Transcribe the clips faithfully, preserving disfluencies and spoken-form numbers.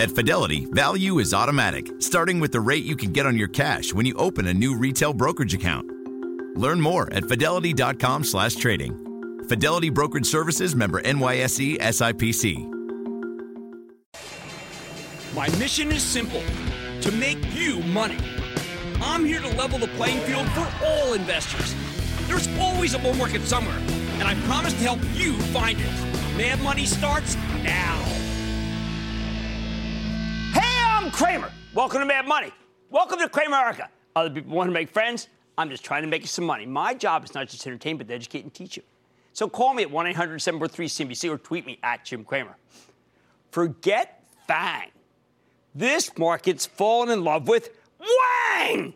At Fidelity, value is automatic, starting with the rate you can get on your cash when you open a new retail brokerage account. Learn more at fidelity.com slash trading. Fidelity Brokerage Services, member N Y S E S I P C. My mission is simple, to make you money. I'm here to level the playing field for all investors. There's always a bull market somewhere, and I promise to help you find it. Mad Money starts now. Hey, I'm Kramer. Welcome to Mad Money. Welcome to Kramerica. Other people want to make friends. I'm just trying to make you some money. My job is not just to entertain, but to educate and teach you. So call me at one eight hundred seven four three C N B C or tweet me at Jim Kramer. Forget FANG. This market's fallen in love with WANG,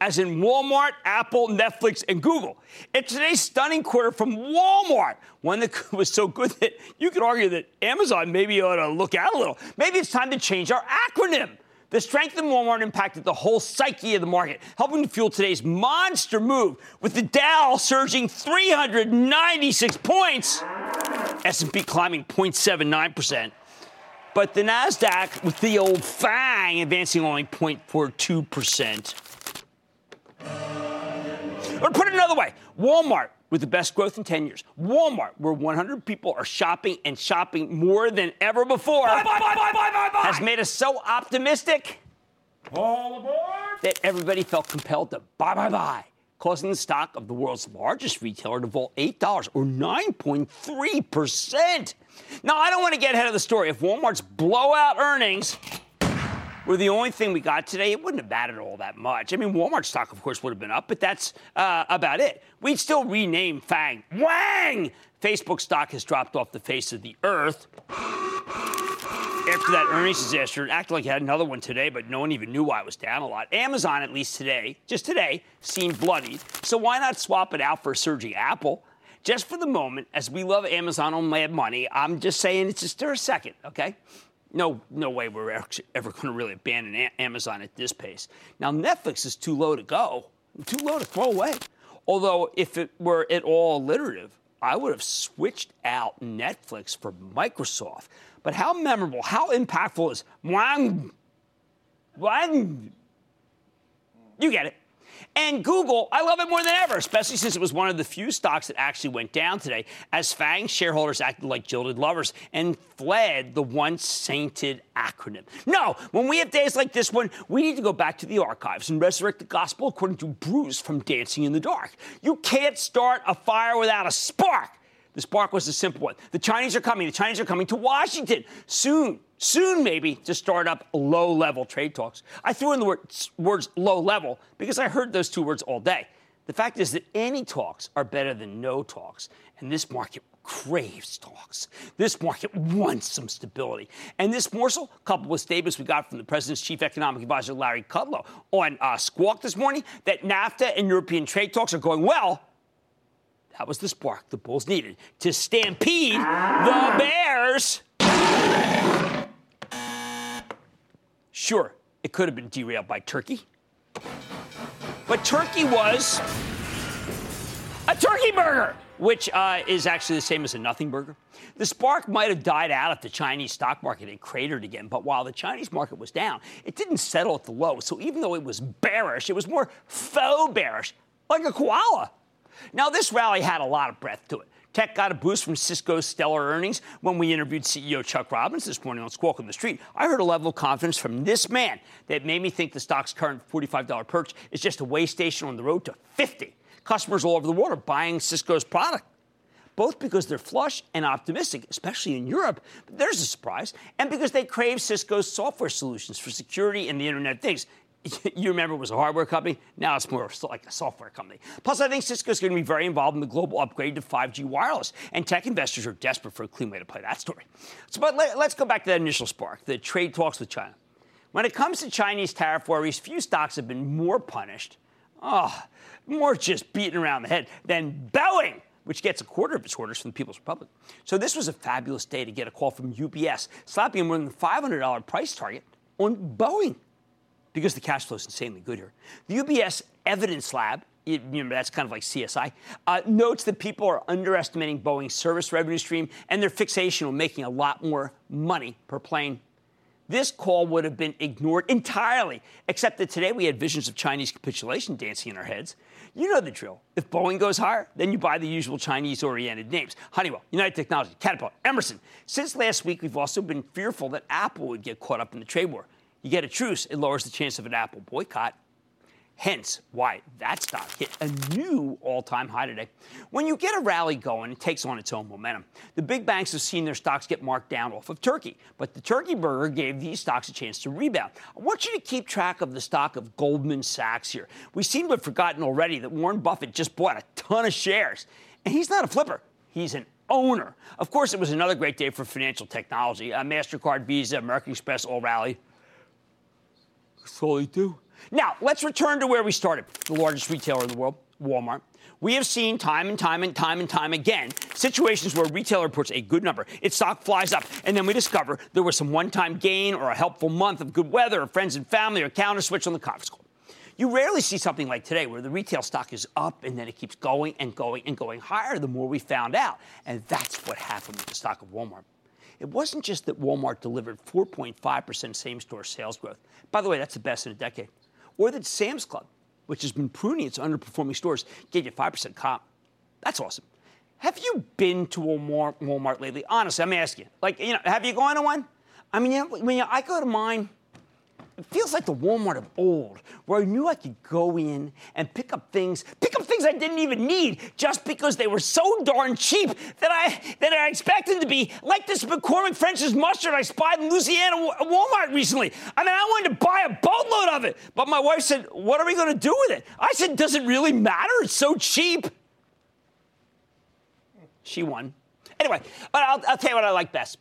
as in Walmart, Apple, Netflix, and Google. It's today's stunning quarter from Walmart, one that was so good that you could argue that Amazon maybe ought to look out a little. Maybe it's time to change our acronym. The strength in Walmart impacted the whole psyche of the market, helping to fuel today's monster move, with the Dow surging three hundred ninety-six points, S and P climbing zero point seven nine percent. But the NASDAQ, with the old FANG, advancing only zero point four two percent. Or put it another way, Walmart, with the best growth in ten years. Walmart, where one hundred people are shopping and shopping more than ever before, buy, buy, buy, buy, buy, buy. Has made us so optimistic All aboard. That everybody felt compelled to buy, buy, buy, causing the stock of the world's largest retailer to fall eight dollars, or nine point three percent. Now, I don't want to get ahead of the story. If Walmart's blowout earnings were the only thing we got today, it wouldn't have mattered all that much. I mean, Walmart stock, of course, would have been up, but that's uh, about it. We'd still rename FANG WANG. Facebook stock has dropped off the face of the earth after that earnings disaster, and acted like it had another one today, but no one even knew why it was down a lot. Amazon, at least today, just today, seemed bloodied. So why not swap it out for a surging Apple? Just for the moment, as we love Amazon on Mad Money, I'm just saying it's just there a second, okay? No, no way we're ever going to really abandon a- Amazon at this pace. Now, Netflix is too low to go, too low to throw away. Although, if it were at all alliterative, I would have switched out Netflix for Microsoft. But how memorable, how impactful is WANG? WANG? You get it. And Google, I love it more than ever, especially since it was one of the few stocks that actually went down today, as FANG shareholders acted like jilted lovers and fled the once-sainted acronym. No, when we have days like this one, we need to go back to the archives and resurrect the gospel according to Bruce from Dancing in the Dark. You can't start a fire without a spark. The spark was a simple one. The Chinese are coming. The Chinese are coming to Washington soon, soon maybe, to start up low-level trade talks. I threw in the word, words low-level because I heard those two words all day. The fact is that any talks are better than no talks, and this market craves talks. This market wants some stability. And this morsel, coupled with statements we got from the president's chief economic advisor, Larry Kudlow, on uh, Squawk this morning, that NAFTA and European trade talks are going well, that was the spark the Bulls needed to stampede the Bears. Sure, it could have been derailed by Turkey. But Turkey was a turkey burger, which uh, is actually the same as a nothing burger. The spark might have died out if the Chinese stock market had cratered again, but while the Chinese market was down, it didn't settle at the low. So even though it was bearish, it was more faux bearish, like a koala. Now, this rally had a lot of breath to it. Tech got a boost from Cisco's stellar earnings. When we interviewed C E O Chuck Robbins this morning on Squawk on the Street, I heard a level of confidence from this man that made me think the stock's current forty-five dollars perch is just a way station on the road to fifty. Customers all over the world are buying Cisco's product, both because they're flush and optimistic, especially in Europe, but there's a surprise, and because they crave Cisco's software solutions for security and the Internet of Things. You remember it was a hardware company. Now it's more like a software company. Plus, I think Cisco's going to be very involved in the global upgrade to five G wireless, and tech investors are desperate for a clean way to play that story. So, but let, let's go back to that initial spark, the trade talks with China. When it comes to Chinese tariff worries, few stocks have been more punished, oh, more just beaten around the head, than Boeing, which gets a quarter of its orders from the People's Republic. So this was a fabulous day to get a call from U B S, slapping a more than five hundred dollars price target on Boeing, because the cash flow is insanely good here. The U B S Evidence Lab, you remember that's kind of like C S I, uh, notes that people are underestimating Boeing's service revenue stream and their fixation on making a lot more money per plane. this call would have been ignored entirely, except that today we had visions of Chinese capitulation dancing in our heads. You know the drill. If Boeing goes higher, then you buy the usual Chinese-oriented names. Honeywell, United Technology, Caterpillar, Emerson. Since last week, we've also been fearful that Apple would get caught up in the trade war. You get a truce, it lowers the chance of an Apple boycott. Hence why that stock hit a new all-time high today. When you get a rally going, it takes on its own momentum. The big banks have seen their stocks get marked down off of Turkey, but the turkey burger gave these stocks a chance to rebound. I want you to keep track of the stock of Goldman Sachs here. We seem to have forgotten already that Warren Buffett just bought a ton of shares. And he's not a flipper. He's an owner. Of course, it was another great day for financial technology. Uh, MasterCard, Visa, American Express all rally. That's all they do. Now, let's return to where we started, the largest retailer in the world, Walmart. We have seen time and time and time and time again situations where a retailer puts a good number, its stock flies up, and then we discover there was some one-time gain or a helpful month of good weather or friends and family or counter switch on the conference call. You rarely see something like today where the retail stock is up and then it keeps going and going and going higher the more we found out. And that's what happened with the stock of Walmart. It wasn't just that Walmart delivered four point five percent same-store sales growth. By the way, that's the best in a decade. Or that Sam's Club, which has been pruning its underperforming stores, gave you five percent comp. That's awesome. Have you been to a Walmart lately? Honestly, I'm asking you. Like, you know, have you gone to one? I mean, you know, when I go to mine, it feels like the Walmart of old, where I knew I could go in and pick up things, pick up things I didn't even need, just because they were so darn cheap that I that I expected them to be like this McCormick French's mustard I spied in Louisiana Walmart recently. I mean, I wanted to buy a boatload of it, but my wife said, "What are we going to do with it?" I said, "Does it really matter? It's so cheap." She won. Anyway, but I'll, I'll tell you what I like best.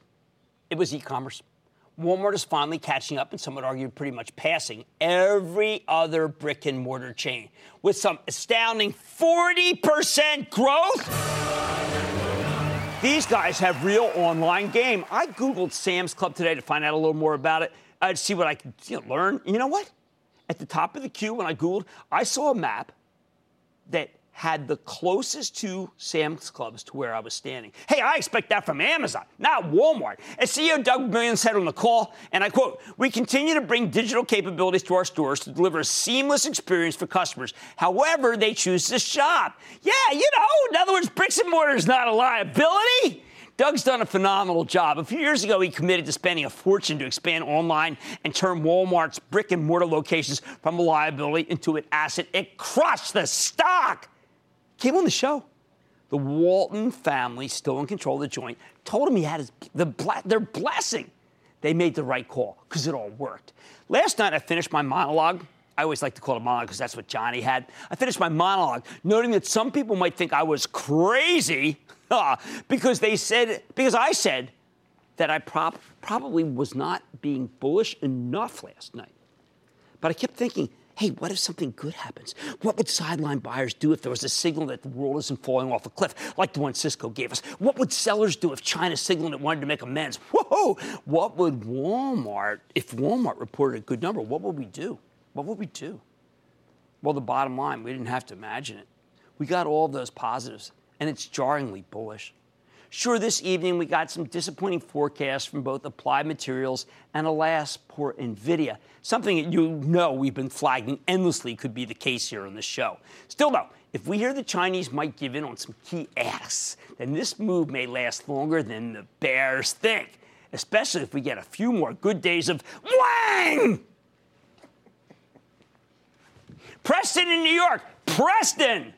It was e-commerce. Walmart is finally catching up and some would argue pretty much passing every other brick and mortar chain with some astounding forty percent growth. These guys have real online game. I Googled Sam's Club today to find out a little more about it. I'd see what I could you know, learn. You know what? At the top of the queue when I Googled, I saw a map that had the closest two Sam's Clubs to where I was standing. Hey, I expect that from Amazon, not Walmart. As C E O Doug McMillon said on the call, and I quote, "We continue to bring digital capabilities to our stores to deliver a seamless experience for customers, however they choose to shop." Yeah, you know, in other words, bricks and mortar is not a liability. Doug's done a phenomenal job. A few years ago, he committed to spending a fortune to expand online and turn Walmart's brick and mortar locations from a liability into an asset. It crushed the stock. Came on the show. The Walton family, still in control of the joint, told him he had his, the bla- their blessing. They made the right call because it all worked. Last night I finished my monologue. I always like to call it a monologue because that's what Johnny had. I finished my monologue noting that some people might think I was crazy because they said because I said that I prop- probably was not being bullish enough last night. But I kept thinking, hey, what if something good happens? What would sideline buyers do if there was a signal that the world isn't falling off a cliff like the one Cisco gave us? What would sellers do if China signaled it wanted to make amends? Whoa! What would Walmart, if Walmart reported a good number, what would we do? What would we do? Well, the bottom line, we didn't have to imagine it. We got all those positives, and it's jarringly bullish. Sure, this evening we got some disappointing forecasts from both Applied Materials and, alas, poor NVIDIA, something that you know we've been flagging endlessly could be the case here on this show. Still, though, if we hear the Chinese might give in on some key asks, then this move may last longer than the bears think, especially if we get a few more good days of WANG! Preston in New York. Preston!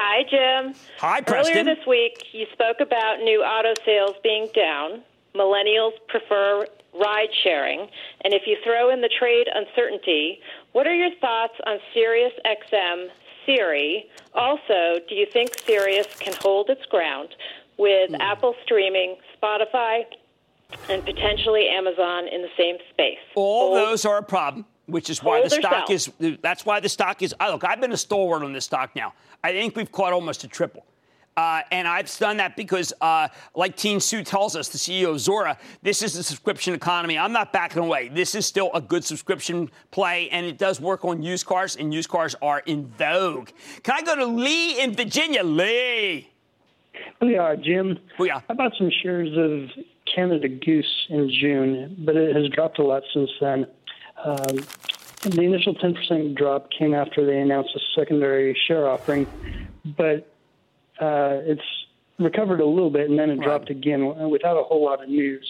Hi, Jim. Hi, Preston. Earlier this week, you spoke about new auto sales being down. Millennials prefer ride-sharing. And if you throw in the trade uncertainty, what are your thoughts on SiriusXM Siri? Also, do you think Sirius can hold its ground with mm. Apple streaming, Spotify, and potentially Amazon in the same space? All hold- those are a problem. Which is why the stock is, that's why the stock is, look, I've been a stalwart on this stock now. I think we've caught almost a triple. Uh, and I've done that because, uh, like Teen Sue tells us, the C E O of Zora, this is a subscription economy. I'm not backing away. This is still a good subscription play, and it does work on used cars, and used cars are in vogue. Can I go to Lee in Virginia? Lee. We are, Jim. We are. How about some shares of Canada Goose in June, but it has dropped a lot since then. Um, the initial ten percent drop came after they announced a secondary share offering, but uh, it's recovered a little bit, and then it dropped again without a whole lot of news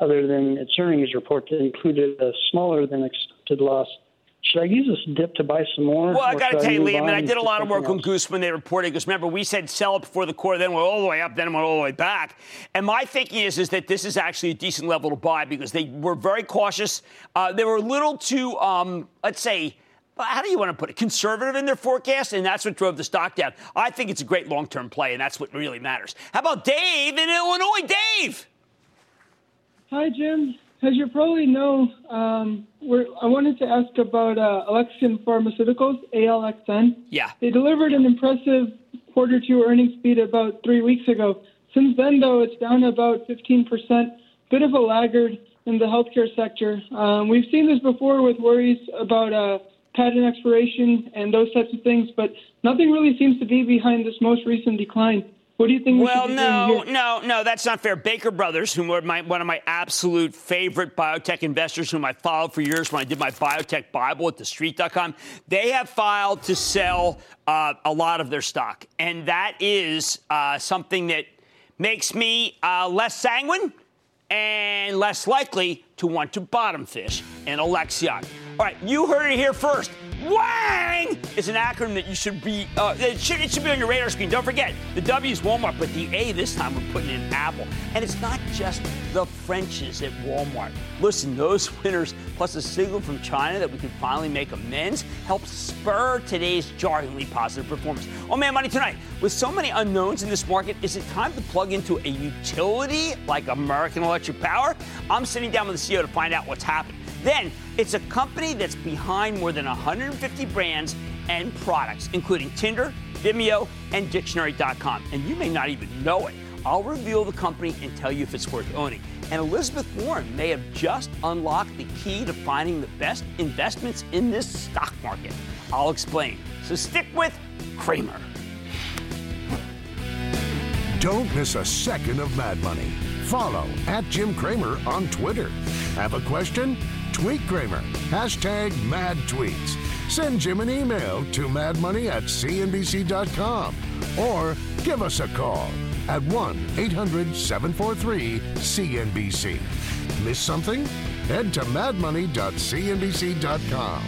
other than its earnings report that included a smaller than expected loss. Should I use this dip to buy some more? Well, I got to tell you, Liam, and I did a lot of work on Goose when they reported, because remember, we said sell it before the quarter, then went all the way up, then went all the way back. And my thinking is, is that this is actually a decent level to buy because they were very cautious. Uh, they were a little too, um, let's say, how do you want to put it, conservative in their forecast, and that's what drove the stock down. I think it's a great long-term play, and that's what really matters. How about Dave in Illinois? Dave! Hi, Jim. As you probably know, um, we're, I wanted to ask about uh, Alexion Pharmaceuticals, A L X N. Yeah. They delivered an impressive quarter two earnings beat about three weeks ago. Since then, though, it's down about fifteen percent, bit of a laggard in the healthcare sector. Um, we've seen this before with worries about uh, patent expiration and those types of things, but nothing really seems to be behind this most recent decline. What do you think? Well, we no, no, no, that's not fair. Baker Brothers, who were my, one of my absolute favorite biotech investors, whom I followed for years when I did my biotech Bible at the street dot com, they have filed to sell uh, a lot of their stock. And that is uh, something that makes me uh, less sanguine and less likely to want to bottom fish in Alexion. All right, you heard it here first. WANG is an acronym that you should be, uh, it, should, it should be on your radar screen. Don't forget, the W is Walmart, but the A this time we're putting in Apple. And it's not just the Frenches at Walmart. Listen, those winners, plus a signal from China that we can finally make amends, helped spur today's jarringly positive performance. Oh, man, Money Tonight. With so many unknowns in this market, is it time to plug into a utility like American Electric Power? I'm sitting down with the C E O to find out what's happening. Then, it's a company that's behind more than one hundred fifty brands and products, including Tinder, Vimeo, and Dictionary dot com. And you may not even know it. I'll reveal the company and tell you if it's worth owning. And Elizabeth Warren may have just unlocked the key to finding the best investments in this stock market. I'll explain. So stick with Kramer. Don't miss a second of Mad Money. Follow at Jim Kramer on Twitter. Have a question? Tweet Kramer. Hashtag Mad Tweets. Send Jim an email to mad money at c n b c dot com or give us a call at one eight hundred seven four three C N B C. Miss something? Head to mad money dot c n b c dot com.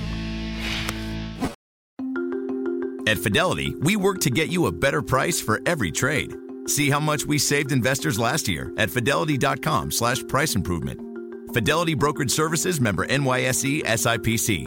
At Fidelity, we work to get you a better price for every trade. See how much we saved investors last year at fidelity dot com slash price improvement. Fidelity Brokerage Services, member N Y S E S I P C.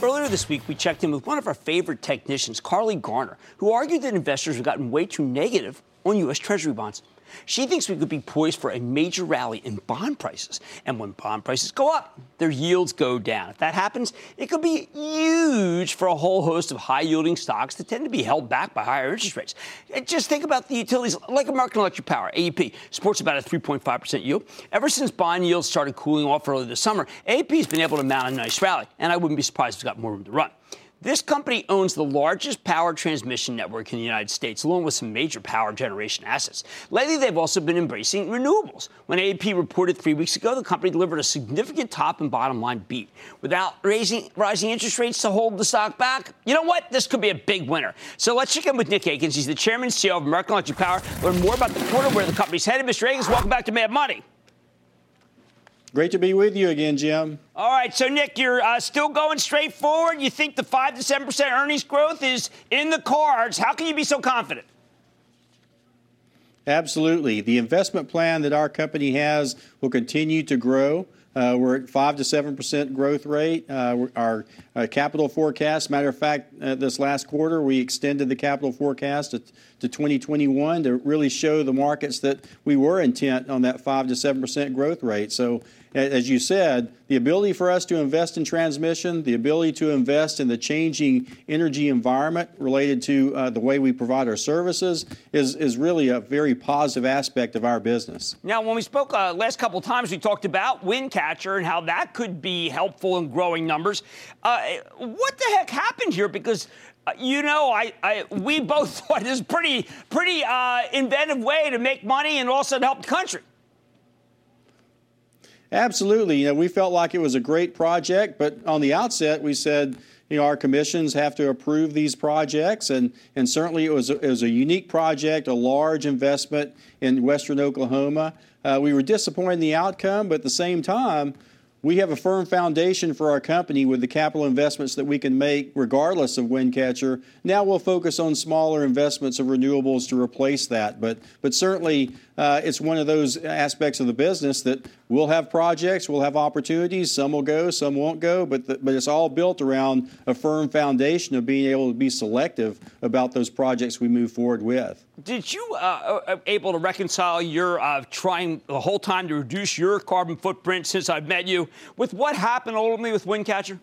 Earlier this week, we checked in with one of our favorite technicians, Carly Garner, who argued that investors have gotten way too negative on U S. Treasury bonds. She thinks we could be poised for a major rally in bond prices. And when bond prices go up, their yields go down. If that happens, it could be huge for a whole host of high-yielding stocks that tend to be held back by higher interest rates. And just think about the utilities like American Electric Power, A E P, sports about a three point five percent yield. Ever since bond yields started cooling off early this summer, A E P's been able to mount a nice rally, and I wouldn't be surprised if it's got more room to run. This company owns the largest power transmission network in the United States, along with some major power generation assets. Lately, they've also been embracing renewables. When A E P reported three weeks ago, the company delivered a significant top and bottom line beat. Without raising, rising interest rates to hold the stock back, you know what? This could be a big winner. So let's check in with Nick Akins. He's the chairman and C E O of American Electric Power. Learn more about the quarter, where the company's headed. Mister Akins, welcome back to Mad Money. Great to be with you again, Jim. All right, so, Nick, you're uh, still going straight forward. You think the five to seven percent earnings growth is in the cards. How can you be so confident? Absolutely. The investment plan that our company has will continue to grow. Uh, we're at five to seven percent growth rate. Uh, our uh, capital forecast, matter of fact, uh, this last quarter, we extended the capital forecast to, to twenty twenty-one to really show the markets that we were intent on that five to seven percent growth rate. So as you said, the ability for us to invest in transmission, the ability to invest in the changing energy environment related to uh, the way we provide our services is, is really a very positive aspect of our business. Now, when we spoke uh, last couple times, we talked about Wincatcher and how that could be helpful in growing numbers. Uh, what the heck happened here? Because You know, I, I we both thought it was a pretty, pretty uh, inventive way to make money and also to help the country. Absolutely. You know, we felt like it was a great project, but on the outset, we said, you know, our commissions have to approve these projects, and, and certainly it was, a, it was a unique project, a large investment in Western Oklahoma. Uh, we were disappointed in the outcome, but at the same time, we have a firm foundation for our company with the capital investments that we can make regardless of Wincatcher. Now we'll focus on smaller investments of renewables to replace that. But but certainly uh, it's one of those aspects of the business that we'll have projects, we'll have opportunities. Some will go, some won't go. But the, but it's all built around a firm foundation of being able to be selective about those projects we move forward with. Did you uh, are able to reconcile your uh, trying the whole time to reduce your carbon footprint since I've met you with what happened ultimately with Wincatcher?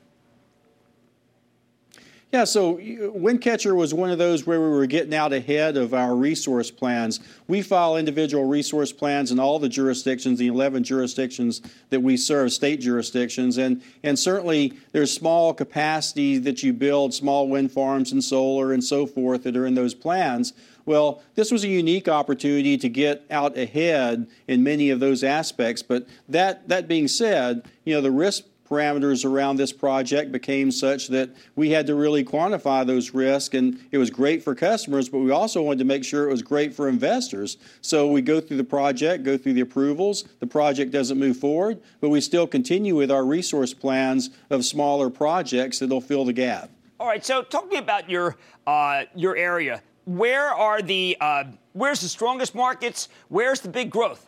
Yeah, so Wincatcher was one of those where we were getting out ahead of our resource plans. We file individual resource plans in all the jurisdictions, the eleven jurisdictions that we serve, state jurisdictions, and, and certainly there's small capacity that you build, small wind farms and solar and so forth that are in those plans. Well, this was a unique opportunity to get out ahead in many of those aspects. But that that being said, you know, the risk parameters around this project became such that we had to really quantify those risks, and it was great for customers, but we also wanted to make sure it was great for investors. So we go through the project, go through the approvals, the project doesn't move forward, but we still continue with our resource plans of smaller projects that'll fill the gap. All right, so talk to me about your uh, your area. Where are the uh, where's the strongest markets? Where's the big growth?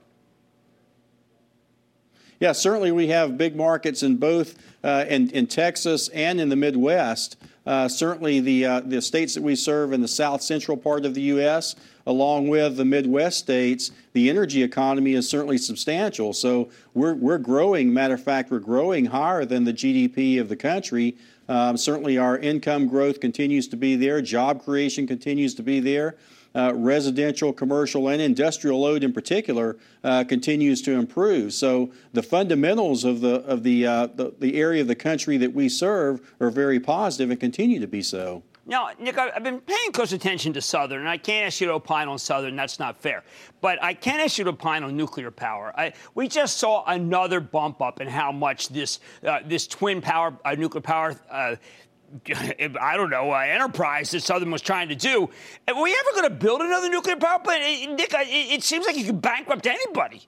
Yeah, certainly we have big markets in both uh, in, in Texas and in the Midwest. Uh, certainly the uh, the states that we serve in the south central part of the U S, along with the Midwest states, the energy economy is certainly substantial. So we're we're growing. Matter of fact, we're growing higher than the G D P of the country. Um, certainly our income growth continues to be there. Job creation continues to be there. Uh, residential, commercial, and industrial load in particular uh, continues to improve. So the fundamentals of the of the, uh, the the area of the country that we serve are very positive and continue to be so. Now, Nick, I've been paying close attention to Southern, and I can't ask you to opine on Southern. That's not fair. But I can ask you to opine on nuclear power. I, we just saw another bump up in how much this uh, this twin power, uh, nuclear power, uh, I don't know, uh, enterprise that Southern was trying to do. Are we ever going to build another nuclear power plant? It, Nick, I, it seems like you could bankrupt anybody.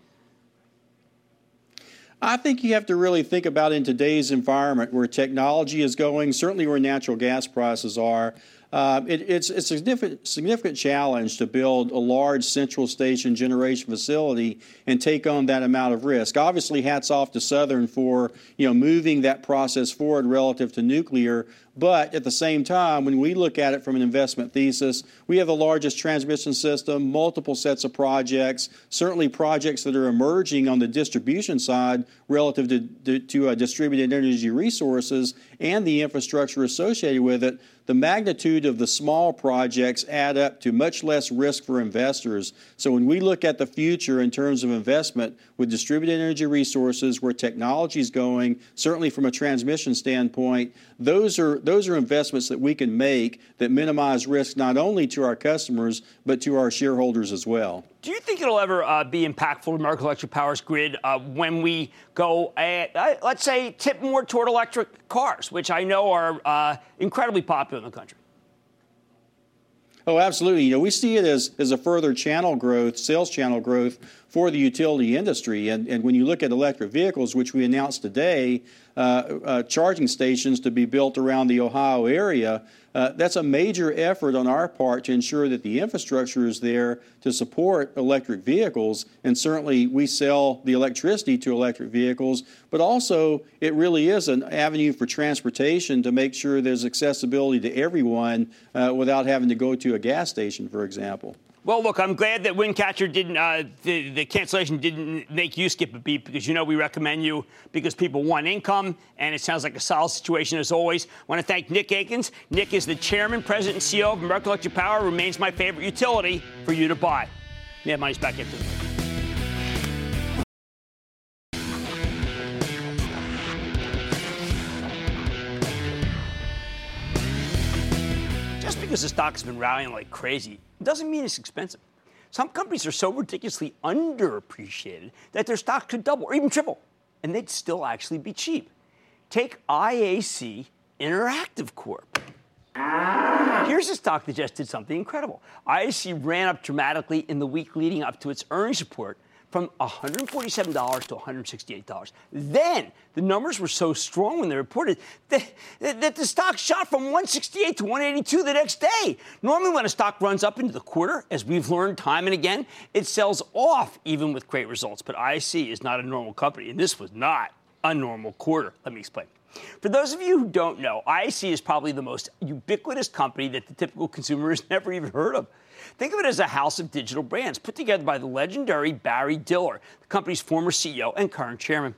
I think you have to really think about in today's environment where technology is going, certainly where natural gas prices are. Uh, it, it's, it's a significant, significant challenge to build a large central station generation facility and take on that amount of risk. Obviously, hats off to Southern for, you know, moving that process forward relative to nuclear. But at the same time, when we look at it from an investment thesis, we have the largest transmission system, multiple sets of projects, certainly projects that are emerging on the distribution side relative to, to, to uh, distributed energy resources and the infrastructure associated with it. The magnitude of the small projects add up to much less risk for investors. So when we look at the future in terms of investment with distributed energy resources, where technology is going, certainly from a transmission standpoint, those are those are investments that we can make that minimize risk not only to our customers, but to our shareholders as well. Do you think it'll ever uh, be impactful to American Electric Power's grid uh, when we go, at, uh, let's say, tip more toward electric cars, which I know are uh, incredibly popular in the country? Oh, absolutely. You know, we see it as, as a further channel growth, sales channel growth for the utility industry. And, and when you look at electric vehicles, which we announced today, uh, uh, charging stations to be built around the Ohio area, uh, that's a major effort on our part to ensure that the infrastructure is there to support electric vehicles. And certainly we sell the electricity to electric vehicles, but also it really is an avenue for transportation to make sure there's accessibility to everyone uh, without having to go to a gas station, for example. Well, look, I'm glad that Wincatcher didn't, uh, the, the cancellation didn't make you skip a beat, because you know we recommend you because people want income, and it sounds like a solid situation as always. I want to thank Nick Akins. Nick is the chairman, president, and C E O of American Electric Power, remains my favorite utility for you to buy. Yeah, money's back into it. Because the stock's been rallying like crazy, it doesn't mean it's expensive. Some companies are so ridiculously underappreciated that their stock could double or even triple, and they'd still actually be cheap. Take I A C Interactive Corp. Here's a stock that just did something incredible. I A C ran up dramatically in the week leading up to its earnings report from one hundred forty-seven dollars to one hundred sixty-eight dollars. Then the numbers were so strong when they reported that, that, that the stock shot from one hundred sixty-eight dollars to one hundred eighty-two dollars the next day. Normally when a stock runs up into the quarter, as we've learned time and again, it sells off even with great results. But I A C is not a normal company, and this was not a normal quarter. Let me explain. For those of you who don't know, I A C is probably the most ubiquitous company that the typical consumer has never even heard of. Think of it as a house of digital brands put together by the legendary Barry Diller, the company's former C E O and current chairman.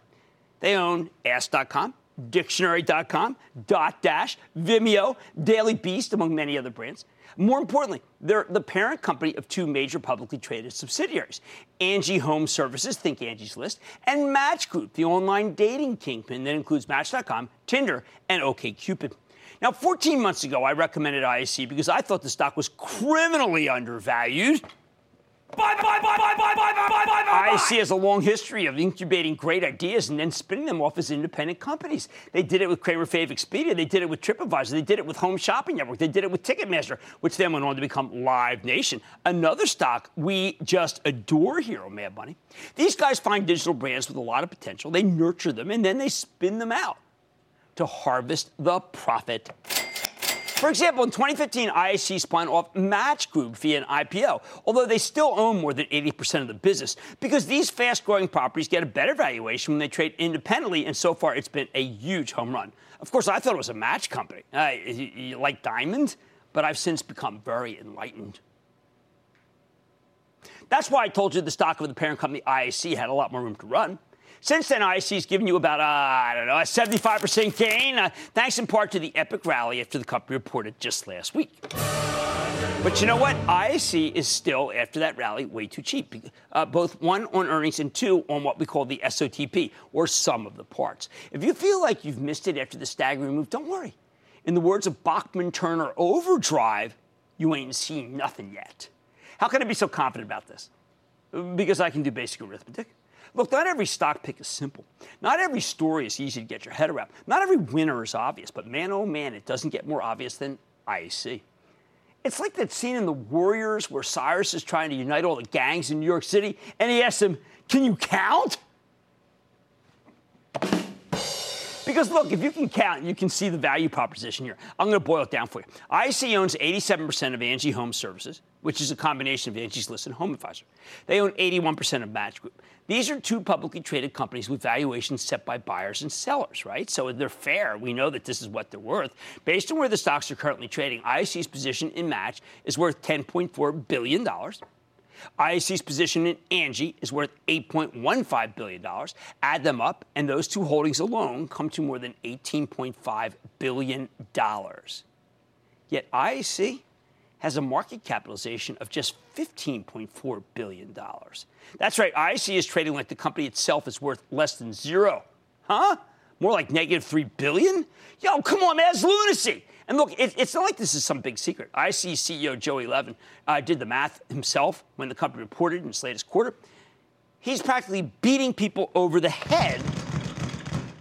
They own Ask dot com, Dictionary dot com, Dotdash, Vimeo, Daily Beast, among many other brands. More importantly, they're the parent company of two major publicly traded subsidiaries, ANGI Homeservices, think Angie's List, and Match Group, the online dating kingpin that includes Match dot com, Tinder, and OkCupid. Now, fourteen months ago, I recommended I A C because I thought the stock was criminally undervalued. Buy, buy, buy, buy, buy, buy, buy, buy, buy, I A C has a long history of incubating great ideas and then spinning them off as independent companies. They did it with Kramer Fave Expedia. They did it with TripAdvisor. They did it with Home Shopping Network. They did it with Ticketmaster, which then went on to become Live Nation, another stock we just adore here on Mad Money. These guys find digital brands with a lot of potential. They nurture them, and then they spin them out to harvest the profit. For example, in twenty fifteen, I A C spun off Match Group via an I P O, although they still own more than eighty percent of the business, because these fast-growing properties get a better valuation when they trade independently, and so far it's been a huge home run. Of course, I thought it was a match company, uh, like Diamond, but I've since become very enlightened. That's why I told you the stock of the parent company, I A C, had a lot more room to run. Since then, I A C's given you about, uh, I don't know, a seventy-five percent gain, uh, thanks in part to the epic rally after the company reported just last week. But you know what? I A C is still, after that rally, way too cheap. Uh, both, one, on earnings, and two, on what we call the S O T P, or sum of the parts. If you feel like you've missed it after the staggering move, don't worry. In the words of Bachman-Turner Overdrive, you ain't seen nothing yet. How can I be so confident about this? Because I can do basic arithmetic. Look, not every stock pick is simple. Not every story is easy to get your head around. Not every winner is obvious, but man, oh man, it doesn't get more obvious than I A C. It's like that scene in The Warriors where Cyrus is trying to unite all the gangs in New York City, and he asks him, "Can you count?" Because, look, if you can count, you can see the value proposition here. I'm going to boil it down for you. I A C owns eighty-seven percent of ANGI Home Services, which is a combination of Angie's List and Home Advisor. They own eighty-one percent of Match Group. These are two publicly traded companies with valuations set by buyers and sellers, right? So they're fair. We know that this is what they're worth. Based on where the stocks are currently trading, I A C's position in Match is worth ten point four billion dollars. I A C's position in ANGI is worth eight point one five billion dollars. Add them up, and those two holdings alone come to more than eighteen point five billion dollars. Yet I A C has a market capitalization of just fifteen point four billion dollars. That's right, I A C is trading like the company itself is worth less than zero. Huh? More like negative three billion dollars? Yo, come on, man, that's lunacy. And look, it, it's not like this is some big secret. I A C C E O Joey Levin uh, did the math himself when the company reported in its latest quarter. He's practically beating people over the head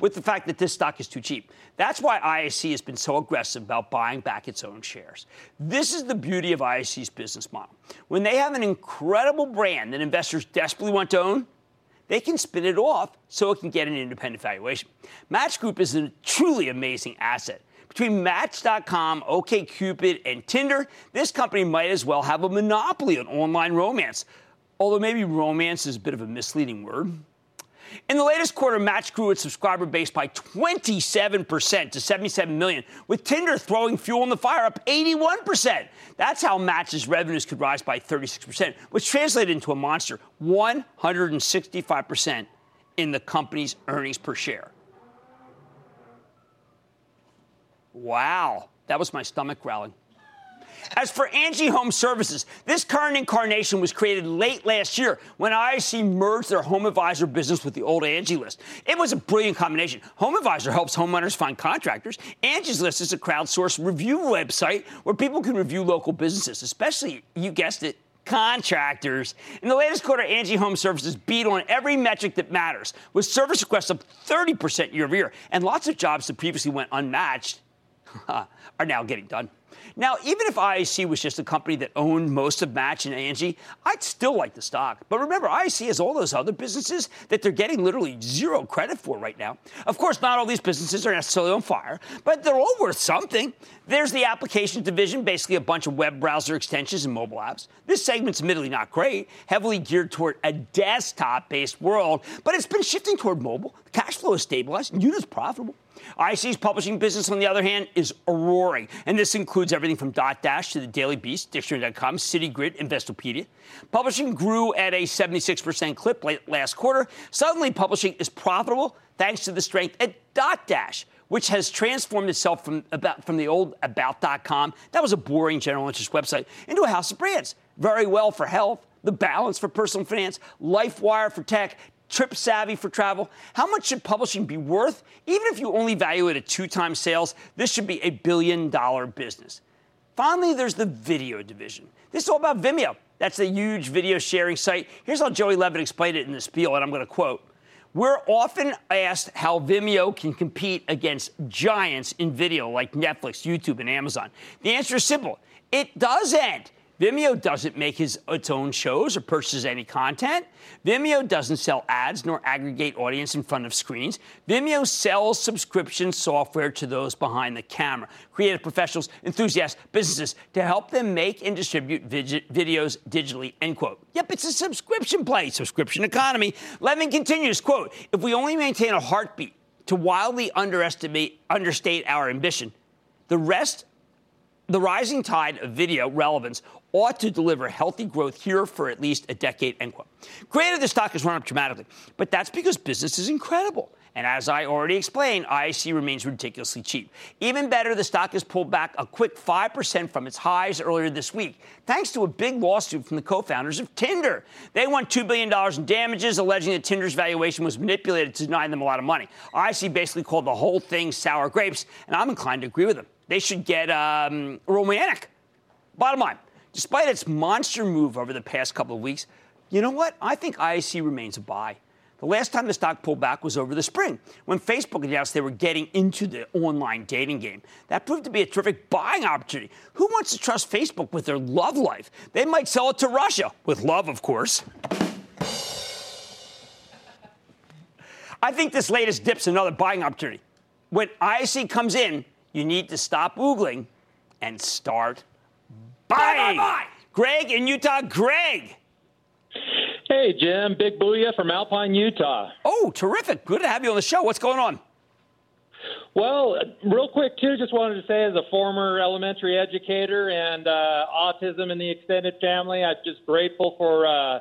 with the fact that this stock is too cheap. That's why I A C has been so aggressive about buying back its own shares. This is the beauty of I A C's business model. When they have an incredible brand that investors desperately want to own, they can spin it off so it can get an independent valuation. Match Group is a truly amazing asset. Between Match dot com, OkCupid, and Tinder, this company might as well have a monopoly on online romance. Although maybe romance is a bit of a misleading word. In the latest quarter, Match grew its subscriber base by twenty-seven percent to seventy-seven million, with Tinder throwing fuel on the fire up eighty-one percent. That's how Match's revenues could rise by thirty-six percent, which translated into a monster one hundred sixty-five percent in the company's earnings per share. Wow, that was my stomach growling. As for ANGI Homeservices, this current incarnation was created late last year when I A C merged their Home Advisor business with the old Angie's List. It was a brilliant combination. Home Advisor helps homeowners find contractors. Angie's List is a crowdsourced review website where people can review local businesses, especially, you guessed it, contractors. In the latest quarter, ANGI Homeservices beat on every metric that matters, with service requests up thirty percent year over year, and lots of jobs that previously went unmatched are now getting done. Now, even if I A C was just a company that owned most of Match and Angi, I'd still like the stock. But remember, I A C has all those other businesses that they're getting literally zero credit for right now. Of course, not all these businesses are necessarily on fire, but they're all worth something. There's the applications division, basically a bunch of web browser extensions and mobile apps. This segment's admittedly not great, heavily geared toward a desktop-based world, but it's been shifting toward mobile. Cash flow is stabilized, and units profitable. I A C's publishing business, on the other hand, is roaring, and this includes everything from Dot Dash to the Daily Beast, Dictionary dot com, Citigrid, Investopedia. Publishing grew at a seventy-six percent clip late last quarter. Suddenly, publishing is profitable thanks to the strength at Dot Dash, which has transformed itself from about from the old about dot com, that was a boring general interest website, into a house of brands. Very Well for health, The Balance for personal finance, LifeWire for tech, Trip Savvy for travel. How much should publishing be worth? Even if you only value it at two times sales, this should be a billion-dollar business. Finally, there's the video division. This is all about Vimeo. That's a huge video sharing site. Here's how Joey Levin explained it in the spiel, and I'm going to quote, "We're often asked how Vimeo can compete against giants in video like Netflix, YouTube, and Amazon. The answer is simple. It doesn't. Vimeo doesn't make his, its own shows or purchases any content. Vimeo doesn't sell ads nor aggregate audience in front of screens. Vimeo sells subscription software to those behind the camera, creative professionals, enthusiasts, businesses, to help them make and distribute vid- videos digitally," end quote. Yep, it's a subscription play, subscription economy. Levin continues, quote, "If we only maintain a heartbeat to wildly underestimate, understate our ambition, the rest The rising tide of video relevance ought to deliver healthy growth here for at least a decade," end quote. Granted, the stock has run up dramatically, but that's because business is incredible. And as I already explained, I A C remains ridiculously cheap. Even better, the stock has pulled back a quick five percent from its highs earlier this week, thanks to a big lawsuit from the co-founders of Tinder. They won two billion dollars in damages, alleging that Tinder's valuation was manipulated to deny them a lot of money. I A C basically called the whole thing sour grapes, and I'm inclined to agree with them. They should get um, romantic. Bottom line, despite its monster move over the past couple of weeks, you know what? I think I A C remains a buy. The last time the stock pulled back was over the spring, when Facebook announced they were getting into the online dating game. That proved to be a terrific buying opportunity. Who wants to trust Facebook with their love life? They might sell it to Russia, with love, of course. I think this latest dip's another buying opportunity. When I A C comes in, you need to stop oogling and start buying. Bye, bye, bye. Greg in Utah. Greg. Hey, Jim. Big Booyah from Alpine, Utah. Oh, terrific. Good to have you on the show. What's going on? Well, real quick, too, just wanted to say as a former elementary educator and uh, autism in the extended family, I'm just grateful for uh,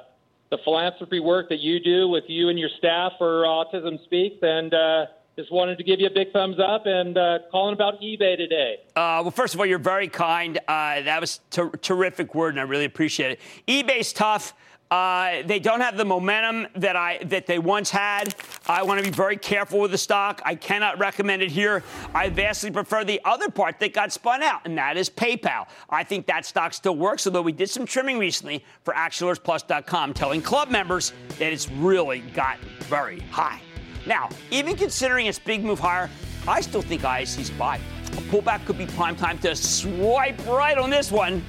the philanthropy work that you do with you and your staff for Autism Speaks, and uh just wanted to give you a big thumbs up and uh, calling about eBay today. Uh, well, first of all, you're very kind. Uh, that was a ter- terrific word, and I really appreciate it. eBay's tough. Uh, they don't have the momentum that I that they once had. I want to be very careful with the stock. I cannot recommend it here. I vastly prefer the other part that got spun out, and that is PayPal. I think that stock still works, although we did some trimming recently for Action Alerts Plus dot com, telling club members that it's really gotten very high. Now, even considering its big move higher, I still think I A C's a buy. A pullback could be prime time to swipe right on this one.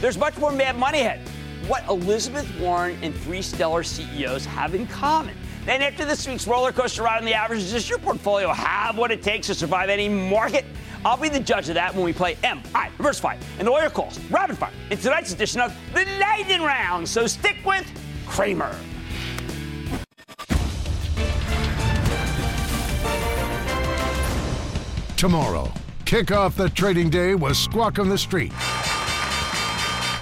There's much more Mad Money ahead. What Elizabeth Warren and three stellar C E Os have in common. Then after this week's roller coaster ride on the averages, does your portfolio have what it takes to survive any market? I'll be the judge of that when we play M I Reverse Fire and Lawyer Calls Rapid Fire in tonight's edition of the Lightning Round. So stick with Kramer. tomorrow. Kick off the trading day with Squawk on the Street.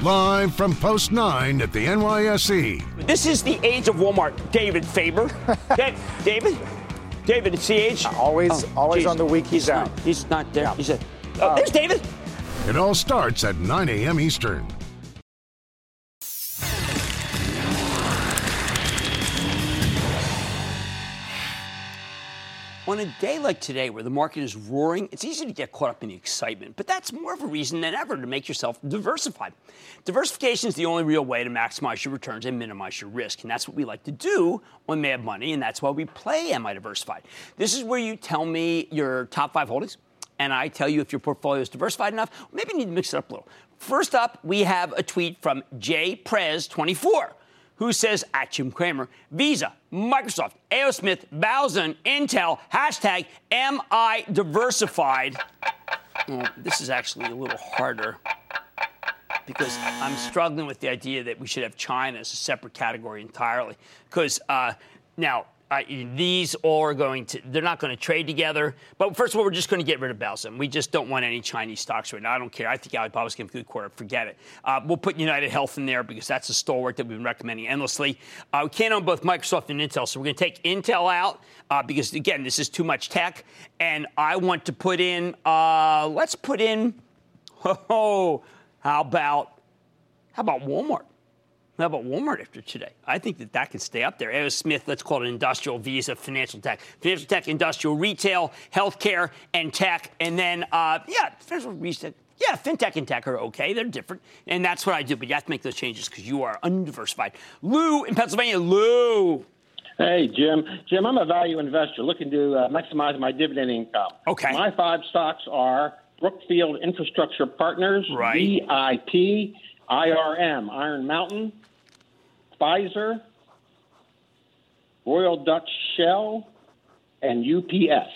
Live from Post nine at the N Y S E. This is the age of Walmart. David Faber. David? David? David, it's the age? Uh, always oh, always geez. on the week he's, he's out. Not, he's not there. Yeah. He's a, oh, um, there's David. It all starts at nine a.m. Eastern. On a day like today where the market is roaring, it's easy to get caught up in the excitement, but that's more of a reason than ever to make yourself diversified. Diversification is the only real way to maximize your returns and minimize your risk, and that's what we like to do on Mad Money, and that's why we play Am I Diversified? This is where you tell me your top five holdings, and I tell you if your portfolio is diversified enough. Maybe you need to mix it up a little. First up, we have a tweet from J Prez twenty-four. Who says, at Jim Cramer, Visa, Microsoft, A O. Smith, Bowson, Intel, hashtag, am I diversified? Well, this is actually a little harder because I'm struggling with the idea that we should have China as a separate category entirely. Because uh, now, uh, these all are going to, they're not going to trade together. But first of all, we're just going to get rid of Bowson. We just don't want any Chinese stocks right now. I don't care. I think Alibaba's going to have a good quarter. Forget it. Uh, we'll put United Health in there because that's a stalwart that we've been recommending endlessly. Uh, we can't own both Microsoft and Intel, so we're going to take Intel out uh, because, again, this is too much tech. And I want to put in, uh, let's put in, oh, how about, how about Walmart? How about Walmart after today? I think that that can stay up there. A O. Smith, let's call it industrial, Visa, financial tech. Financial tech, industrial, retail, healthcare, and tech. And then, uh, yeah, yeah, fintech and tech are okay. They're different. And that's what I do. But you have to make those changes because you are undiversified. Lou in Pennsylvania. Lou. Hey, Jim. Jim, I'm a value investor looking to uh, maximize my dividend income. Okay. My five stocks are Brookfield Infrastructure Partners, right. V I P, I R M, Iron Mountain, Pfizer, Royal Dutch Shell, and U P S.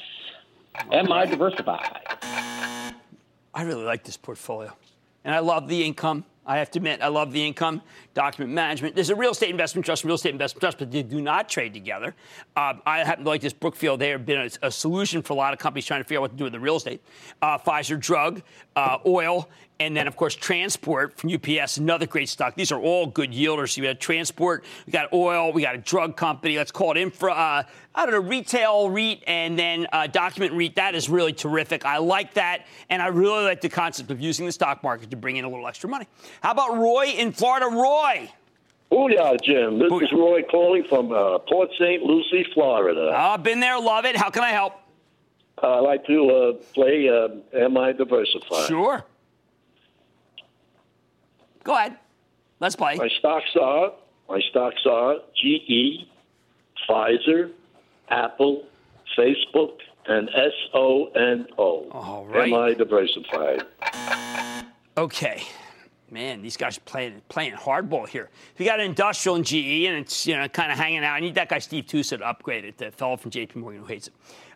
Am I diversified? I really like this portfolio. And I love the income. I have to admit, I love the income, document management. There's a real estate investment trust and real estate investment trust, but they do not trade together. Uh, I happen to like this Brookfield. They have been a, a solution for a lot of companies trying to figure out what to do with the real estate. Uh, Pfizer drug, uh, oil, and then, of course, transport from U P S, another great stock. These are all good yielders. You got transport, we got oil, we got a drug company. Let's call it infra, uh, I don't know, retail REIT, and then uh, document REIT. That is really terrific. I like that, and I really like the concept of using the stock market to bring in a little extra money. How about Roy in Florida? Roy. Booyah, Jim. This Booyah. is Roy calling from uh, Port Saint Lucie, Florida. I've uh, been there. Love it. How can I help? Uh, I like to uh, play uh, Am I Diversified? Sure. Go ahead. Let's play. My stocks are, my stocks are G E, Pfizer, Apple, Facebook, and S O N O. All right. Am I diversified? Okay. Man, these guys are playing, playing hardball here. We got an industrial in G E, and it's, you know, kind of hanging out. I need that guy Steve Tusa to upgrade it, the fellow from J P Morgan who hates it.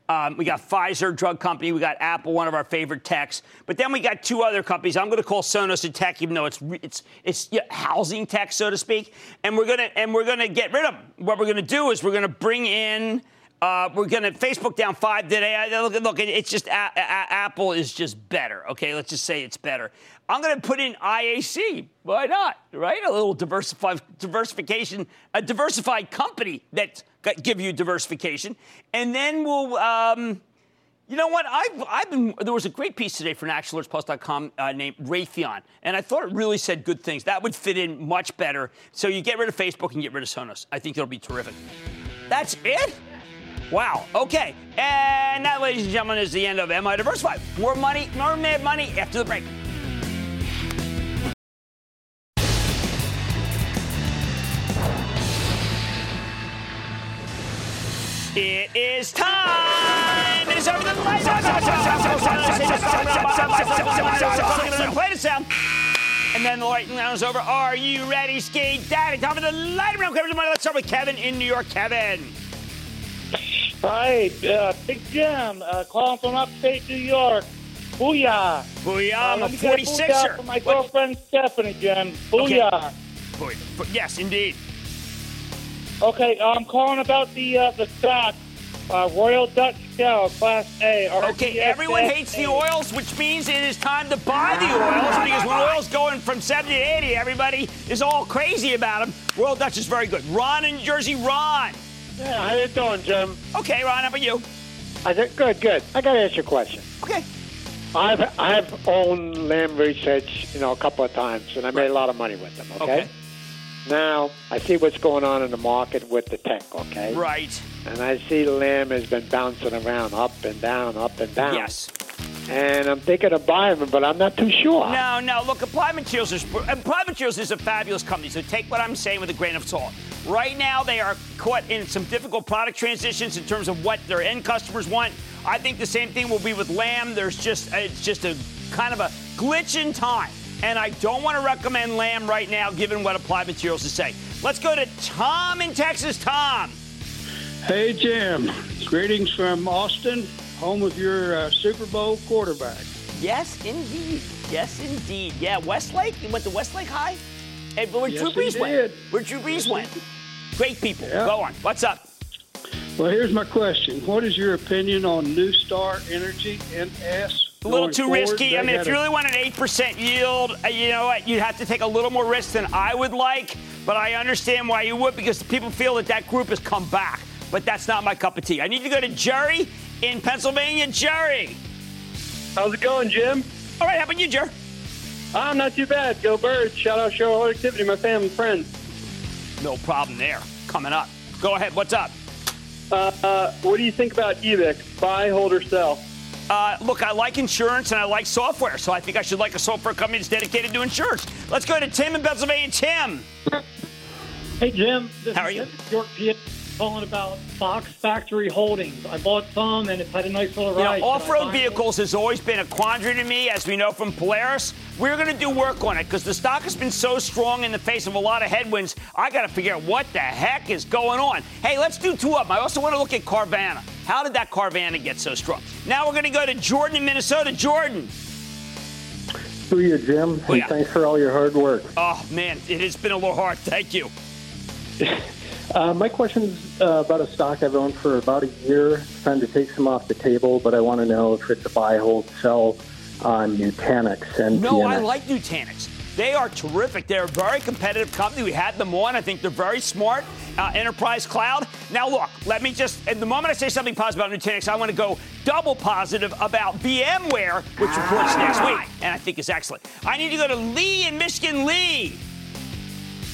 Um, we got Pfizer, drug company. We got Apple, one of our favorite techs. But then we got two other companies. I'm going to call Sonos a tech, even though it's it's it's yeah, housing tech, so to speak. And we're gonna and we're gonna get rid of them. What we're gonna do is we're gonna bring in. Uh, we're gonna Facebook down five today. Look, look, it's just a- a- Apple is just better. Okay, let's just say it's better. I'm gonna put in I A C. Why not? Right, a little diversified diversification, a diversified company that give you diversification, and then we'll. Um, you know what? I've I've been there was a great piece today for National Alerts Plus dot com uh, named Raytheon, and I thought it really said good things. That would fit in much better. So you get rid of Facebook and get rid of Sonos. I think it'll be terrific. That's it. Wow. Okay. And that, ladies and gentlemen, is the end of Am I Diversified? More money, more Mad Money after the break. It is time. It is over the lights. Play the sound. And then the lightning round is over. Are you ready, Ski Daddy? Time for the lightning round. Let's start with Kevin in New York. Kevin. Hi, uh, Big Jim, uh, calling from upstate New York. Booyah. Booyah, uh, I'm a forty-sixer. For my girlfriend what? Stephanie, Jim. Booyah. Okay. Yes, indeed. Okay, I'm calling about the uh, the stock, uh, Royal Dutch Shell, Class A, R T S. Okay, everyone hates the oils, which means it is time to buy the oils, because when oil's going from seventy to eighty, everybody is all crazy about them. Royal Dutch is very good. Ron in Jersey, Ron. Yeah, how you doing, Jim? Okay, Ron, how about you? I think good, good. I got to ask you a question. Okay. I've I've owned Lamb Research, you know, a couple of times, and I made a lot of money with them, okay? Okay. Now, I see what's going on in the market with the tech, okay? Right. And I see Lamb has been bouncing around, up and down, up and down. Yes. And I'm thinking of buying them, but I'm not too sure. No, no, look, Applied Materials is, Applied Materials is a fabulous company, so take what I'm saying with a grain of salt. Right now, they are caught in some difficult product transitions in terms of what their end customers want. I think the same thing will be with Lamb. There's just, it's just a kind of a glitch in time. And I don't want to recommend Lamb right now, given what Applied Materials is saying. Let's go to Tom in Texas. Tom. Hey, Jim. Greetings from Austin, home of your uh, Super Bowl quarterback. Yes, indeed. Yes, indeed. Yeah, Westlake. You went to Westlake High? Hey, where yes, Drew Brees went. Where Drew Brees yes, went. Great people. Yeah. Go on. What's up? Well, here's my question. What is your opinion on New Star Energy, N S? A little too forward, risky. I mean, if you really want an eight percent yield, you know what? You'd have to take a little more risk than I would like, but I understand why you would, because people feel that that group has come back. But that's not my cup of tea. I need to go to Jerry in Pennsylvania. Jerry. How's it going, Jim? All right. How about you, Jer? I'm not too bad. Go Birds. Shout out Shareholder Activity, my family and friends. No problem there. Coming up. Go ahead. What's up? Uh, uh, what do you think about E V I C? Buy, hold, or sell? Uh, look, I like insurance and I like software, so I think I should like a software company that's dedicated to insurance. Let's go to Tim in Pennsylvania. Tim. Hey, Jim. This How are you? York calling about Fox Factory Holdings. I bought some, and it's had a nice little ride. You know, off-road vehicles has always been a quandary to me, as we know from Polaris. We're going to do work on it, because the stock has been so strong in the face of a lot of headwinds. I got to figure out what the heck is going on. Hey, let's do two of them. I also want to look at Carvana. How did that Carvana get so strong? Now we're going to go to Jordan in Minnesota. Jordan. Booyah, Jim. Booyah. And thanks for all your hard work. Oh, man, it has been a little hard. Thank you. Uh, my question is uh, about a stock I've owned for about a year. It's time to take some off the table, but I want to know if it's a buy, hold, sell on Nutanix. And no, P N X. I like Nutanix. They are terrific. They're a very competitive company. We had them on. I think they're very smart. Uh, enterprise cloud. Now, look, let me just, at the moment I say something positive about Nutanix, I want to go double positive about VMware, which reports next week, and I think is excellent. I need to go to Lee in Michigan. Lee.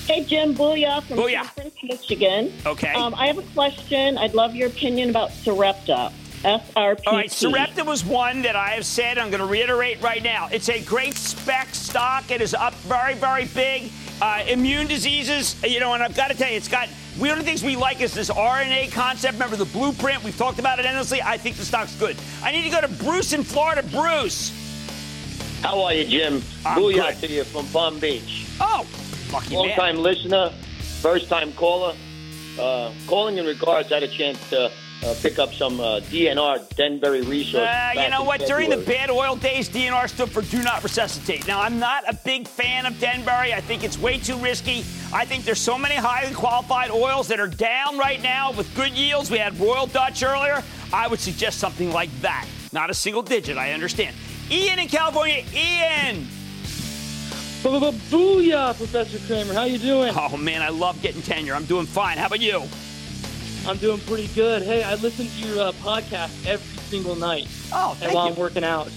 Hey, Jim, Booyah from Southern, Michigan. Okay. Um, I have a question. I'd love your opinion about Sarepta, S R P T. All right, Sarepta was one that I have said, I'm going to reiterate right now. It's a great spec stock. It is up very, very big. Uh, immune diseases, you know, and I've got to tell you, it's got, one of the things we like is this R N A concept. Remember the blueprint? We've talked about it endlessly. I think the stock's good. I need to go to Bruce in Florida. Bruce. How are you, Jim? I'm Booyah good. To you from Palm Beach. Oh, long-time listener, first-time caller. Uh, calling in regards, I had a chance to uh, pick up some uh, D N R, Denbury Resource. Uh, you know what? February. During the bad oil days, D N R stood for do not resuscitate. Now, I'm not a big fan of Denbury. I think it's way too risky. I think there's so many highly qualified oils that are down right now with good yields. We had Royal Dutch earlier. I would suggest something like that. Not a single digit, I understand. Ian in California. Ian! Booyah, Professor Kramer. How you doing? Oh, man, I love getting tenure. I'm doing fine. How about you? I'm doing pretty good. Hey, I listen to your uh, podcast every single night. Oh, thank while you. I'm working out.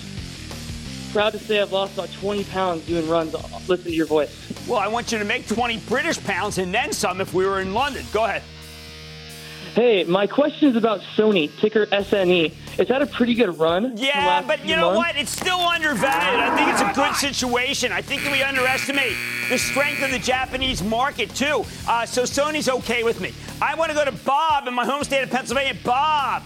Proud to say I've lost about twenty pounds doing runs. Listen to your voice. Well, I want you to make twenty British pounds and then some if we were in London. Go ahead. Hey, my question is about Sony, ticker S N E. It's had a pretty good run. Yeah, but you know months. What? It's still undervalued. I think it's a good situation. I think we underestimate the strength of the Japanese market, too. Uh, so Sony's okay with me. I want to go to Bob in my home state of Pennsylvania. Bob.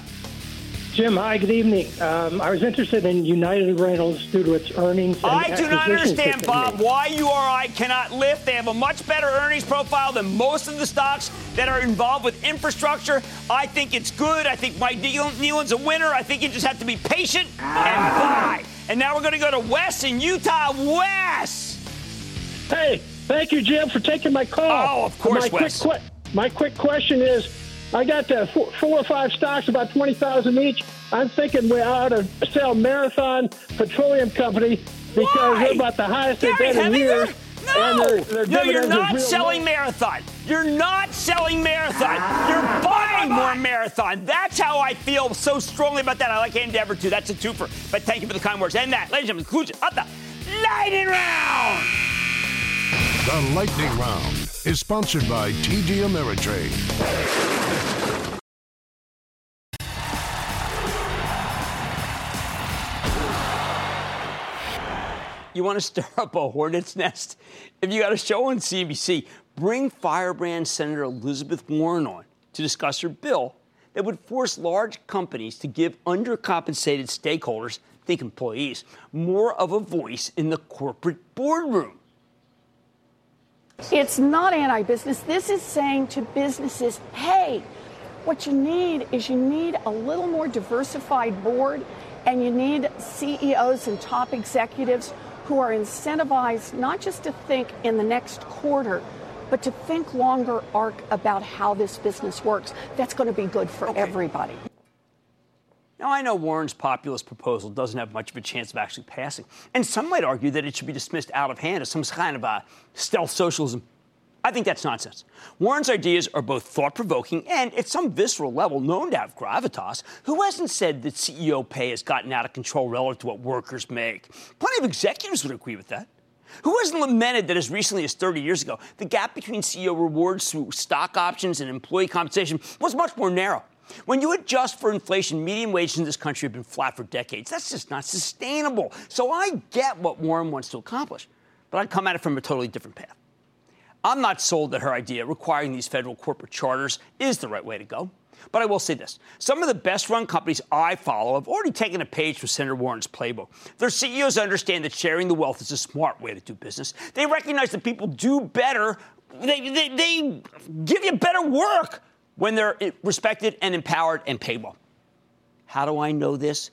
Jim, hi, good evening. Um, I was interested in United Rentals due to its earnings. And I do not understand, Bob, why U R I cannot lift. They have a much better earnings profile than most of the stocks that are involved with infrastructure. I think it's good. I think Mike Nealon's a winner. I think you just have to be patient and buy. And now we're going to go to Wes in Utah. Wes! Hey, thank you, Jim, for taking my call. Oh, of course, my Wes. Quick, my quick question is, I got uh, four, four or five stocks, about twenty thousand each. I'm thinking we ought to sell Marathon Petroleum Company because Why? they're about the highest they've been in years. No, their, their no, you're not selling money. Marathon. You're not selling Marathon. You're buying more Marathon. That's how I feel so strongly about that. I like Endeavor, too. That's a twofer. But thank you for the kind words. And that, ladies and gentlemen, conclusion of the Lightning Round. The Lightning Round is sponsored by T D Ameritrade. You want to stir up a hornet's nest? If you got a show on C B C, bring firebrand Senator Elizabeth Warren on to discuss her bill that would force large companies to give undercompensated stakeholders, think employees, more of a voice in the corporate boardroom. It's not anti-business. This is saying to businesses, hey, what you need is you need a little more diversified board, and you need C E Os and top executives who are incentivized not just to think in the next quarter, but to think longer arc about how this business works. That's going to be good for okay. everybody. Now, I know Warren's populist proposal doesn't have much of a chance of actually passing, and some might argue that it should be dismissed out of hand as some kind of a stealth socialism. I think that's nonsense. Warren's ideas are both thought-provoking and, at some visceral level, known to have gravitas. Who hasn't said that C E O pay has gotten out of control relative to what workers make? Plenty of executives would agree with that. Who hasn't lamented that as recently as thirty years ago, the gap between C E O rewards through stock options and employee compensation was much more narrow? When you adjust for inflation, median wages in this country have been flat for decades. That's just not sustainable. So I get what Warren wants to accomplish, but I'd come at it from a totally different path. I'm not sold that her idea requiring these federal corporate charters is the right way to go. But I will say this. Some of the best-run companies I follow have already taken a page from Senator Warren's playbook. Their C E Os understand that sharing the wealth is a smart way to do business. They recognize that people do better. They, they, they give you better work when they're respected and empowered and paid well. How do I know this?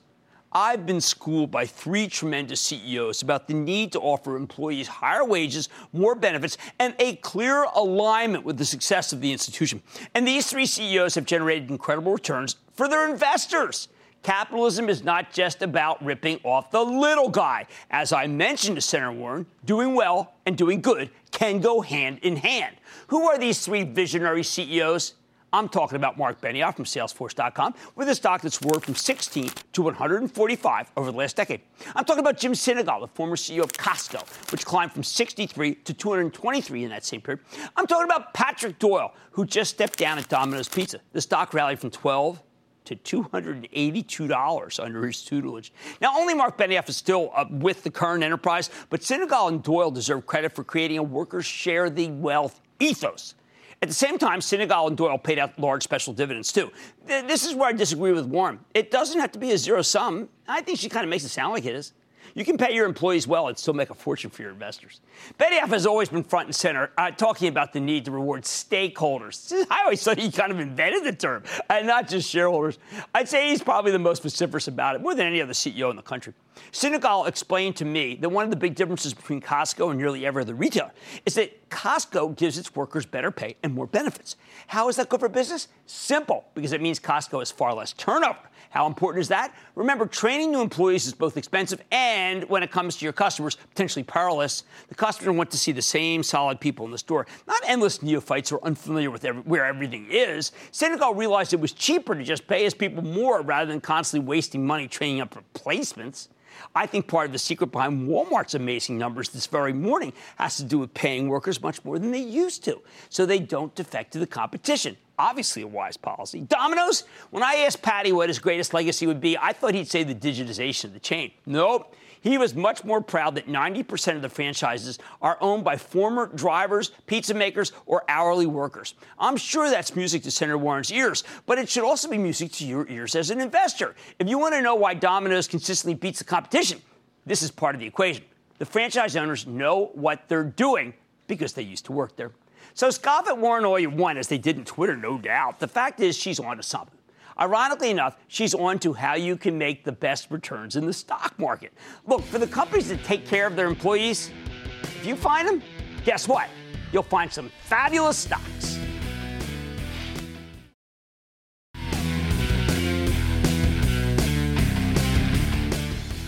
I've been schooled by three tremendous C E Os about the need to offer employees higher wages, more benefits, and a clear alignment with the success of the institution. And these three C E Os have generated incredible returns for their investors. Capitalism is not just about ripping off the little guy. As I mentioned to Senator Warren, doing well and doing good can go hand in hand. Who are these three visionary C E Os? I'm talking about Mark Benioff from Salesforce dot com, with a stock that's soared from sixteen to one forty-five over the last decade. I'm talking about Jim Sinegal, the former C E O of Costco, which climbed from sixty-three to two twenty-three in that same period. I'm talking about Patrick Doyle, who just stepped down at Domino's Pizza. The stock rallied from twelve to two eighty-two under his tutelage. Now, only Mark Benioff is still uh, with the current enterprise, but Sinegal and Doyle deserve credit for creating a workers' share the wealth ethos. At the same time, Sinegal and Doyle paid out large special dividends, too. This is where I disagree with Warren. It doesn't have to be a zero-sum. I think she kind of makes it sound like it is. You can pay your employees well and still make a fortune for your investors. Benioff has always been front and center uh, talking about the need to reward stakeholders. I always thought he kind of invented the term, and not just shareholders. I'd say he's probably the most vociferous about it, more than any other C E O in the country. Sinegal explained to me that one of the big differences between Costco and nearly every other retailer is that Costco gives its workers better pay and more benefits. How is that good for business? Simple, because it means Costco has far less turnover. How important is that? Remember, training new employees is both expensive and, when it comes to your customers, potentially perilous. The customer wants to see the same solid people in the store, not endless neophytes who are unfamiliar with every, where everything is. Sinegal realized it was cheaper to just pay his people more rather than constantly wasting money training up replacements. I think part of the secret behind Walmart's amazing numbers this very morning has to do with paying workers much more than they used to, so they don't defect to the competition. Obviously a wise policy. Domino's, when I asked Patty what his greatest legacy would be, I thought he'd say the digitization of the chain. Nope. He was much more proud that ninety percent of the franchises are owned by former drivers, pizza makers, or hourly workers. I'm sure that's music to Senator Warren's ears, but it should also be music to your ears as an investor. If you want to know why Domino's consistently beats the competition, this is part of the equation. The franchise owners know what they're doing because they used to work there. So scoff at Warren all you want, as they did in Twitter, no doubt. The fact is she's on to something. Ironically enough, she's on to how you can make the best returns in the stock market. Look, for the companies that take care of their employees, if you find them, guess what? You'll find some fabulous stocks.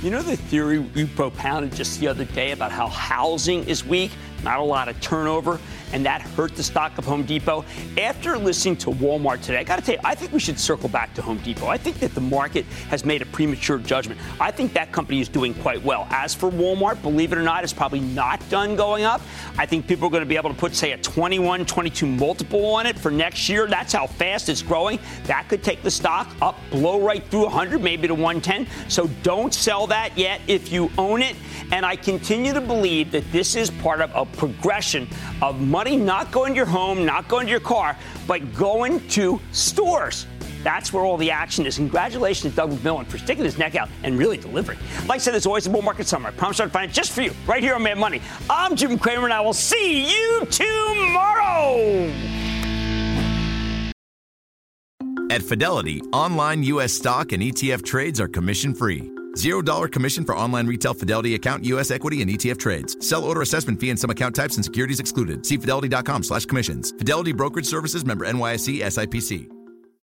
You know the theory we propounded just the other day about how housing is weak, not a lot of turnover, and that hurt the stock of Home Depot? After listening to Walmart today, I got to tell you, I think we should circle back to Home Depot. I think that the market has made a premature judgment. I think that company is doing quite well. As for Walmart, believe it or not, it's probably not done going up. I think people are going to be able to put, say, a twenty-one, twenty-two multiple on it for next year. That's how fast it's growing. That could take the stock up, blow right through one hundred, maybe to one ten. So don't sell that yet if you own it. And I continue to believe that this is part of a progression of money not going to your home, not going to your car, but going to stores. That's where all the action is. Congratulations, Doug McMillon, for sticking his neck out and really delivering. Like I said, there's always a bull market summer. I promise I'll find it just for you right here on Mad Money. I'm Jim Cramer, and I will see you tomorrow. At Fidelity, online U S stock and E T F trades are commission-free. zero dollars commission for online retail Fidelity account, U S equity, and E T F trades. Sell order assessment fee and some account types and securities excluded. See Fidelity dot com slash commissions. Fidelity Brokerage Services, member N Y S E S I P C.